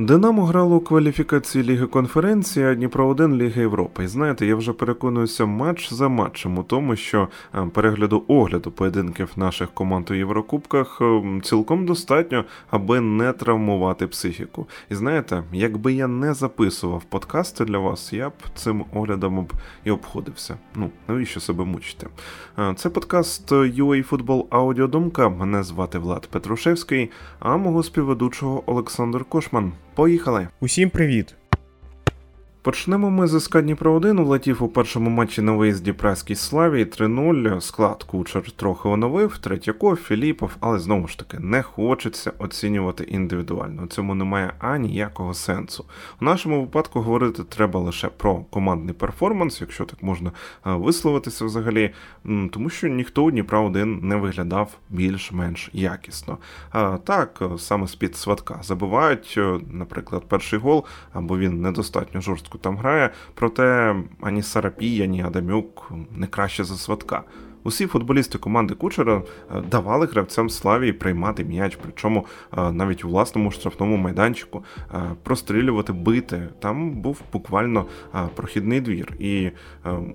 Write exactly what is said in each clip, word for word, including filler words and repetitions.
Динамо грало у кваліфікації Ліги Конференції, а Дніпро один Ліги Європи. І знаєте, я вже переконуюся матч за матчем у тому, що перегляду огляду поєдинків наших команд у Єврокубках цілком достатньо, аби не травмувати психіку. І знаєте, якби я не записував подкасти для вас, я б цим оглядом б і обходився. Ну, навіщо себе мучити? Це подкаст UAFootball аудіодумка. Мене звати Влад Петрушевський, а мого співведучого Олександр Кошман. Поїхали! Усім привіт! Почнемо ми з СК Дніпра один, влетів у першому матчі на виїзді Празькій Славії три нуль, склад Кучер трохи оновив, Третьяков, Філіпов, але знову ж таки не хочеться оцінювати індивідуально, у цьому немає аніякого сенсу. У нашому випадку говорити треба лише про командний перформанс, якщо так можна висловитися взагалі, тому що ніхто у Дніпра один не виглядав більш-менш якісно. А, так, саме з-під сватка забивають, наприклад, перший гол, або він недостатньо жорстко там грає, проте ані Сарапій, ані Адамюк не краще за сватка. Усі футболісти команди Кучера давали гравцям Славії приймати м'яч, причому навіть у власному штрафному майданчику прострілювати, бити. Там був буквально прохідний двір. І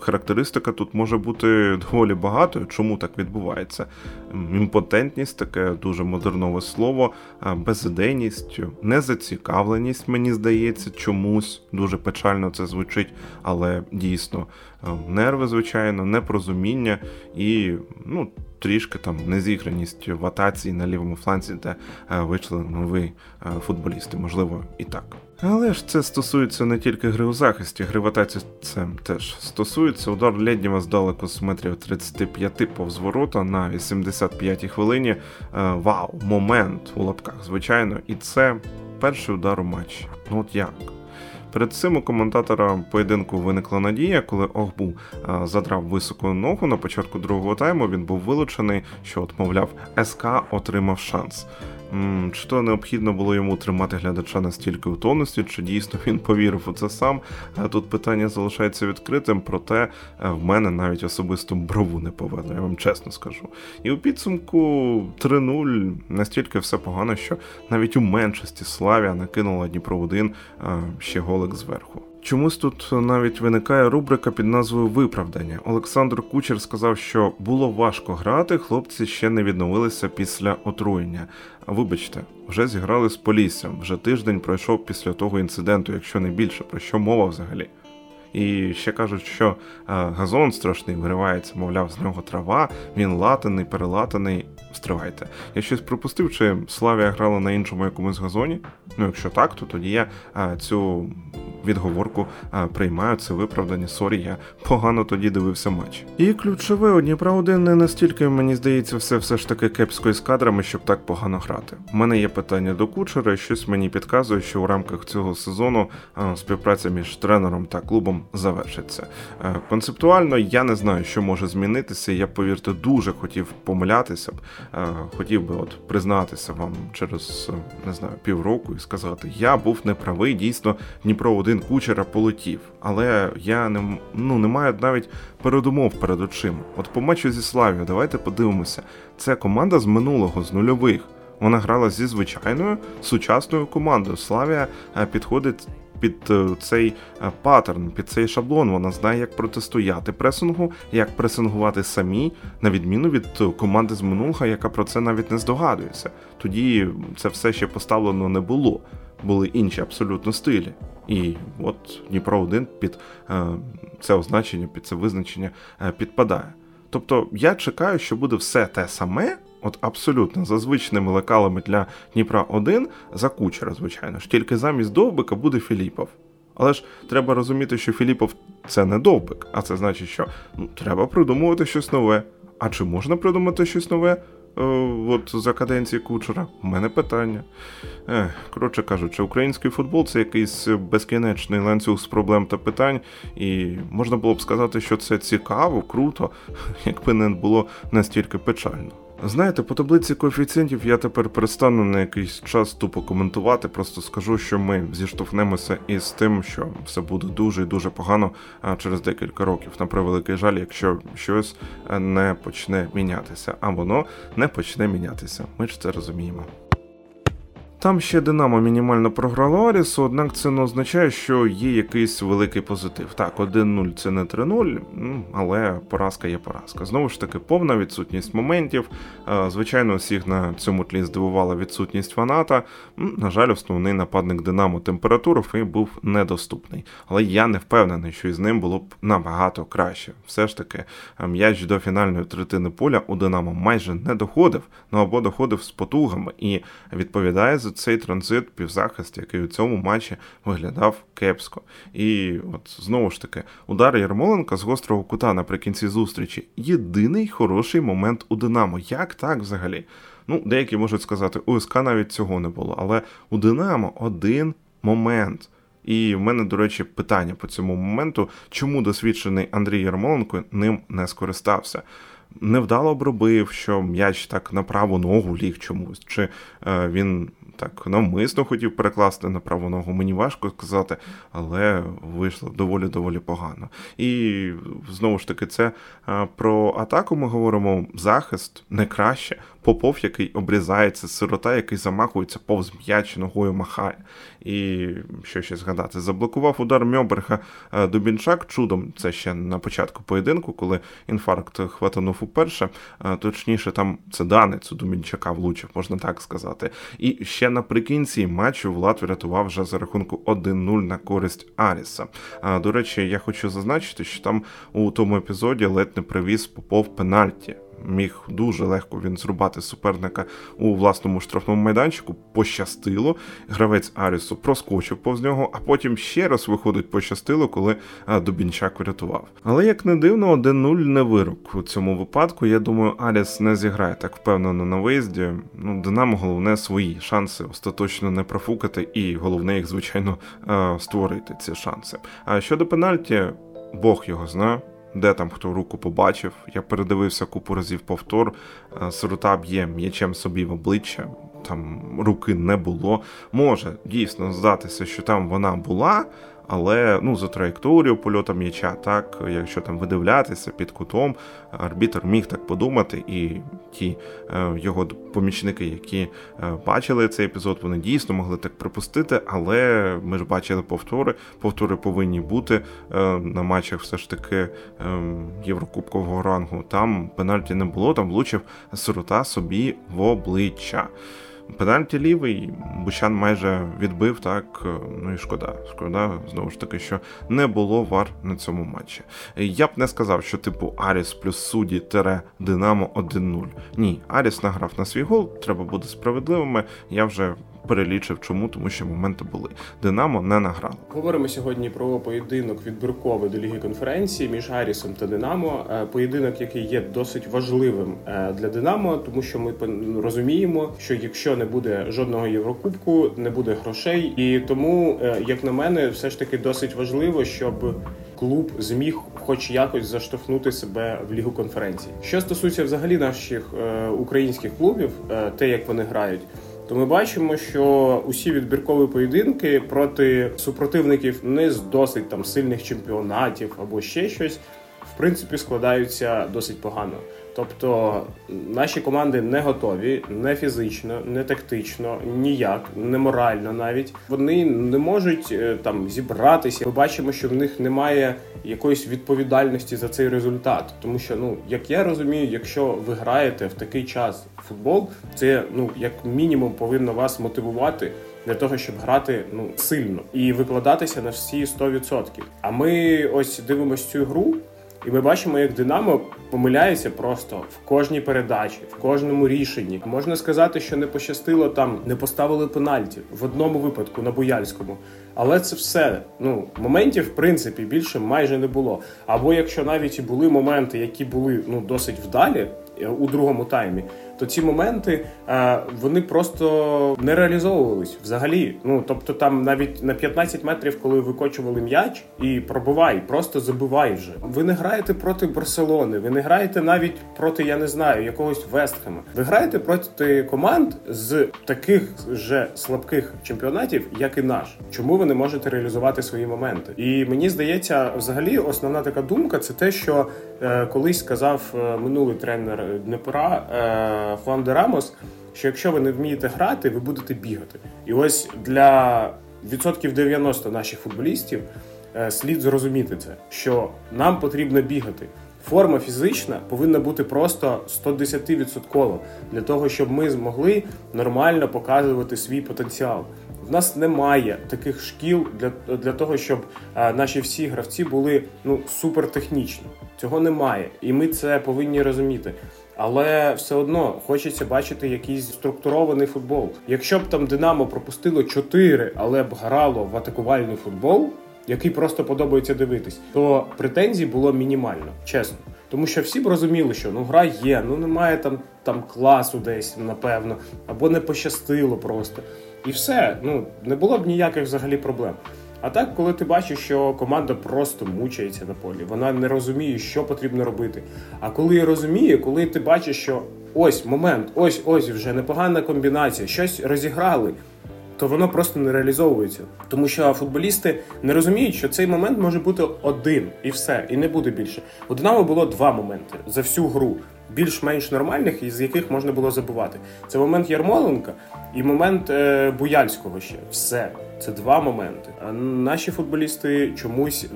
характеристика тут може бути доволі багатою. Чому так відбувається? Імпотентність, таке дуже модернове слово, безідейність, незацікавленість, мені здається, чомусь. Дуже печально це звучить, але дійсно. Нерви, звичайно, непрозуміння і, ну, трішки там незіграність в атаці на лівому фланці, де е, вийшли нові е, футболісти, можливо, і так. Але ж це стосується не тільки гри у захисті, гри в атаці це теж стосується. Удар Леднєва здалеку з метрів тридцять п'ять повз ворота на вісімдесят п'ятій хвилині. Е, вау, момент у лапках, звичайно, і це перший удар у матчі. Ну от як? Перед цим у коментатора поєдинку виникла надія, коли Огбу задрав високу ногу на початку другого тайму, він був вилучений, що от, мовляв, СК отримав шанс. Чи то необхідно було йому тримати глядача настільки у тонусі, чи дійсно він повірив у це сам, тут питання залишається відкритим, проте в мене навіть особисто брову не повело, я вам чесно скажу. І у підсумку три нуль настільки все погано, що навіть у меншості Славія накинула Дніпро один ще голик зверху. Чомусь тут навіть виникає рубрика під назвою «Виправдання». Олександр Кучер сказав, що було важко грати, хлопці ще не відновилися після отруєння. Вибачте, вже зіграли з Поліссям, вже тиждень пройшов після того інциденту, якщо не більше, про що мова взагалі. І ще кажуть, що газон страшний виривається, мовляв, з нього трава, він латаний, перелатаний. Стривайте. Я щось пропустив, чи Славія грала на іншому якомусь газоні? Ну, якщо так, то тоді я а, цю відговорку а, приймаю, це виправдання. Сорі, я погано тоді дивився матч. І ключове, у Дніпра один не настільки, мені здається, все все ж таки кепсько із кадрами, щоб так погано грати. У мене є питання до Кучера, щось мені підказує, що у рамках цього сезону а, співпраця між тренером та клубом завершиться. А, концептуально я не знаю, що може змінитися, я, повірте, дуже хотів помилятися б, хотів би от признатися вам через, не знаю, півроку і сказати, я був неправий, дійсно, Дніпро один Кучера полетів, але я не, ну, не маю навіть передумов перед очима. От по матчу зі Славією, давайте подивимося, це команда з минулого, з нульових, вона грала зі звичайною, сучасною командою, Славія підходить під цей паттерн, під цей шаблон, вона знає, як протистояти пресингу, як пресингувати самі, на відміну від команди з минулого, яка про це навіть не здогадується. Тоді це все ще поставлено не було, були інші абсолютно стилі. І от Дніпро один під це означення, під це визначення підпадає. Тобто я чекаю, що буде все те саме, от абсолютно, за звичними лекалами для Дніпра один, за Кучера, звичайно ж, тільки замість Довбика буде Філіпов. Але ж треба розуміти, що Філіпов – це не Довбик, а це значить, що ну, треба придумувати щось нове. А чи можна придумати щось нове е, от за каденції Кучера? У мене питання. Ех, коротше кажучи, український футбол – це якийсь безкінечний ланцюг з проблем та питань, і можна було б сказати, що це цікаво, круто, якби не було настільки печально. Знаєте, по таблиці коефіцієнтів я тепер перестану на якийсь час тупо коментувати, просто скажу, що ми зіштовхнемося із тим, що все буде дуже і дуже погано через декілька років, на превеликий жаль, якщо щось не почне мінятися, а воно не почне мінятися, ми ж це розуміємо. Там ще Динамо мінімально програло Арісу, однак це не означає, що є якийсь великий позитив. Так, один нуль це не три нуль, але поразка є поразка. Знову ж таки, повна відсутність моментів. Звичайно, всіх на цьому тлі здивувала відсутність фаната. На жаль, основний нападник Динамо температуру і був недоступний. Але я не впевнений, що із ним було б набагато краще. Все ж таки, м'яч до фінальної третини поля у Динамо майже не доходив, ну або доходив з потугами, і відповідає за цей транзит півзахист, який у цьому матчі виглядав кепсько. І от знову ж таки, удар Ярмоленка з гострого кута наприкінці зустрічі – єдиний хороший момент у Динамо. Як так взагалі? Ну, деякі можуть сказати, у СК навіть цього не було, але у Динамо один момент. І в мене, до речі, питання по цьому моменту, чому досвідчений Андрій Ярмоленко ним не скористався. Невдало обробив, що м'яч так на праву ногу ліг чомусь, чи е, він так навмисно хотів перекласти на праву ногу, мені важко сказати, але вийшло доволі-доволі погано. І знову ж таки, це е, про атаку ми говоримо, захист не краще. Попов, який обрізається, сирота, який замахується повз м'яч, ногою махає. І що ще згадати, заблокував удар Мьоберга Дубінчак чудом, це ще на початку поєдинку, коли інфаркт хватанув уперше, точніше там це данець у Дубінчака влучив, можна так сказати. І ще наприкінці матчу Влад врятував вже за рахунку один нуль на користь Аріса. До речі, я хочу зазначити, що там у тому епізоді ледь не привіз Попов пенальті. Міг дуже легко він зрубати суперника у власному штрафному майданчику, пощастило, гравець Арісу проскочив повз нього, а потім ще раз виходить пощастило, коли Дубінчак врятував. Але як не дивно, один нуль не вирок у цьому випадку, я думаю, Аріс не зіграє так впевнено на виїзді. Ну, Динамо головне свої шанси остаточно не профукати і головне їх, звичайно, створити ці шанси. А щодо пенальті, Бог його знає. Де там хто руку побачив, я передивився купу разів повтор, Сирота б'є м'ячем собі в обличчя, там руки не було. Може дійсно здатися, що там вона була, але ну, за траєкторію польоту м'яча, так, якщо там видивлятися під кутом, арбітр міг так подумати, і ті е, його помічники, які е, бачили цей епізод, вони дійсно могли так припустити, але ми ж бачили повтори, повтори повинні бути е, на матчах все ж таки е, єврокубкового рангу, там пенальті не було, там влучив Сирота собі в обличчя. Пенальті лівий, Бущан майже відбив, так, ну і шкода. Шкода, знову ж таки, що не було вар на цьому матчі. Я б не сказав, що типу Аріс плюс судді тире Динамо один нуль. Ні, Аріс награв на свій гол, треба бути справедливими, я вже перелічив чому, тому що моменти були. Динамо не награло. Говоримо сьогодні про поєдинок відбірковий до Ліги конференції між Арісом та Динамо. Поєдинок, який є досить важливим для Динамо, тому що ми розуміємо, що якщо не буде жодного Єврокубку, не буде грошей. І тому, як на мене, все ж таки досить важливо, щоб клуб зміг хоч якось заштовхнути себе в Лігу конференції. Що стосується взагалі наших українських клубів, те, як вони грають, то ми бачимо, що усі відбіркові поєдинки проти супротивників не з досить там сильних чемпіонатів або ще щось, в принципі, складаються досить погано. Тобто наші команди не готові, не фізично, не тактично, ніяк, не морально навіть. Вони не можуть там зібратися. Ми бачимо, що в них немає якоїсь відповідальності за цей результат. Тому що, ну, як я розумію, якщо ви граєте в такий час футбол, це, ну, як мінімум повинно вас мотивувати для того, щоб грати, ну, сильно і викладатися на всі сто відсотків. А ми ось дивимося цю гру, і ми бачимо, як Динамо помиляється просто в кожній передачі, в кожному рішенні. Можна сказати, що не пощастило там, не поставили пенальті в одному випадку на Буяльському. Але це все. Ну, моментів, в принципі, більше майже не було. Або якщо навіть і були моменти, які були, ну, досить вдалі у другому таймі, то ці моменти, вони просто не реалізовувались взагалі. Ну, тобто там навіть на п'ятнадцять метрів, коли викочували м'яч, і пробивай, просто забивай вже. Ви не граєте проти Барселони, ви не граєте навіть проти, я не знаю, якогось Вестхема. Ви граєте проти команд з таких же слабких чемпіонатів, як і наш. Чому ви не можете реалізувати свої моменти? І мені здається, взагалі, основна така думка – це те, що е, колись сказав е, минулий тренер Дніпра е, Фуан Рамос, що якщо ви не вмієте грати, ви будете бігати. І ось для відсотків дев'яносто наших футболістів слід зрозуміти це, що нам потрібно бігати. Форма фізична повинна бути просто сто десять відсотків для того, щоб ми змогли нормально показувати свій потенціал. В нас немає таких шкіл для, для того, щоб е, наші всі гравці були ну, супертехнічні. Цього немає, і ми це повинні розуміти. Але все одно хочеться бачити якийсь структурований футбол. Якщо б там Динамо пропустило чотири, але б грало в атакувальний футбол, який просто подобається дивитись, то претензій було мінімально, чесно. Тому що всі б розуміли, що ну гра є, ну немає там, там класу десь, напевно, або не пощастило просто. І все, ну не було б ніяких взагалі проблем. А так, коли ти бачиш, що команда просто мучається на полі, вона не розуміє, що потрібно робити. А коли розуміє, коли ти бачиш, що ось момент, ось, ось вже непогана комбінація, щось розіграли, то воно просто не реалізовується. Тому що футболісти не розуміють, що цей момент може бути один, і все, і не буде більше. У Динамо було два моменти за всю гру, більш-менш нормальних, із яких можна було забувати. Це момент Ярмоленка і момент е, Буяльського ще. Все. Це два моменти. А наші футболісти чомусь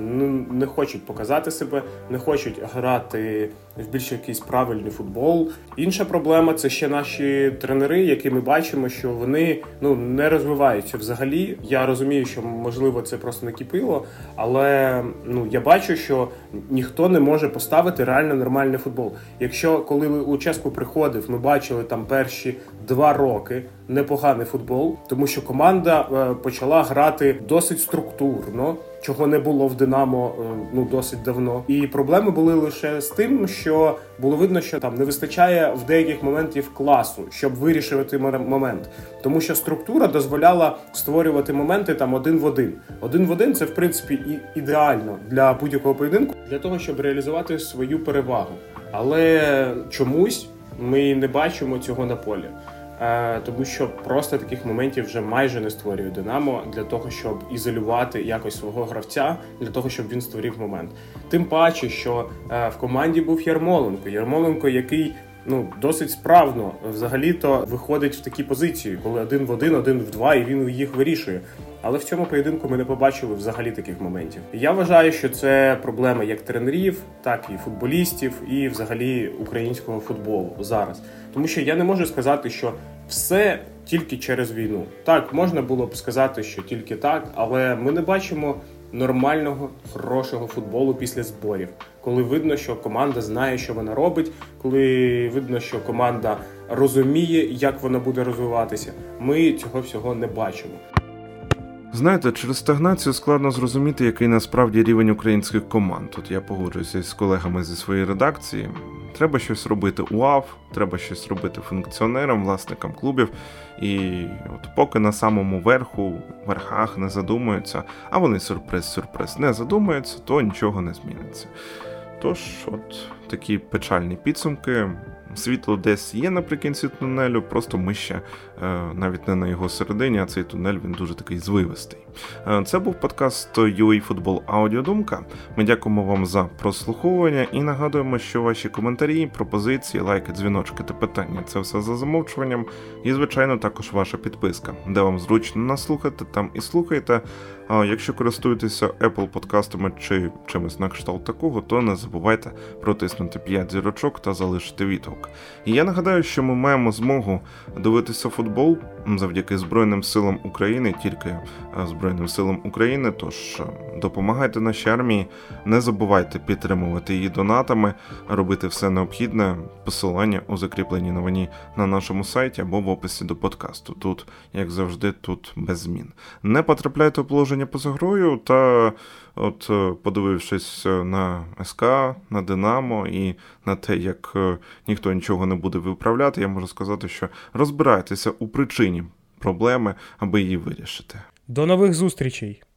не хочуть показати себе, не хочуть грати в більш якийсь правильний футбол. Інша проблема – це ще наші тренери, які ми бачимо, що вони ну, не розвиваються взагалі. Я розумію, що, можливо, це просто накипіло, але ну, я бачу, що ніхто не може поставити реально нормальний футбол. Якщо, коли Луческу приходив, ми бачили там перші два роки непоганий футбол, тому що команда е, почала грати досить структурно, чого не було в Динамо е, ну досить давно. І проблеми були лише з тим, що було видно, що там не вистачає в деяких моментів класу, щоб вирішувати момент. Тому що структура дозволяла створювати моменти там один в один. Один в один – це, в принципі, і ідеально для будь-якого поєдинку, для того, щоб реалізувати свою перевагу. Але чомусь ми не бачимо цього на полі. Тому що просто таких моментів вже майже не створює Динамо для того, щоб ізолювати якось свого гравця, для того, щоб він створив момент. Тим паче, що в команді був Ярмоленко. Ярмоленко, який ну, досить справно взагалі-то виходить в такі позиції, коли один в один, один в два, і він їх вирішує. Але в цьому поєдинку ми не побачили взагалі таких моментів. Я вважаю, що це проблема як тренерів, так і футболістів, і взагалі українського футболу зараз. Тому що я не можу сказати, що все тільки через війну. Так, можна було б сказати, що тільки так, але ми не бачимо нормального, хорошого футболу після зборів. Коли видно, що команда знає, що вона робить, коли видно, що команда розуміє, як вона буде розвиватися. Ми цього всього не бачимо. Знаєте, через стагнацію складно зрозуміти, який насправді рівень українських команд. Тут я погоджуюся з колегами зі своєї редакції. Треба щось робити УАФ, треба щось робити функціонерам, власникам клубів. І от поки на самому верху, верхах не задумуються, а вони сюрприз-сюрприз не задумуються, то нічого не зміниться. Тож, от такі печальні підсумки. Світло десь є наприкінці тунелю, просто ми ще е, навіть не на його середині, а цей тунель, він дуже такий звивистий. Е, це був подкаст UAFootball Аудіодумка. Ми дякуємо вам за прослуховування і нагадуємо, що ваші коментарі, пропозиції, лайки, дзвіночки та питання – це все за замовчуванням. І, звичайно, також ваша підписка, де вам зручно нас слухати, там і слухайте. А якщо користуєтеся Apple подкастами чи чимось на кшталт такого, то не забувайте протиснути п'ять зірочок та залишити відгук. І я нагадаю, що ми маємо змогу дивитися футбол завдяки Збройним силам України, тільки Збройним силам України, тож допомагайте нашій армії, не забувайте підтримувати її донатами, робити все необхідне, посилання у закріпленій новині на нашому сайті або в описі до подкасту. Тут, як завжди, тут без змін. Не потрапляйте у положення поза грою, та от подивившись на СК, на Динамо і на те, як ніхто нічого не буде виправляти, я можу сказати, що розбирайтеся у причині проблеми, аби її вирішити. До нових зустрічей!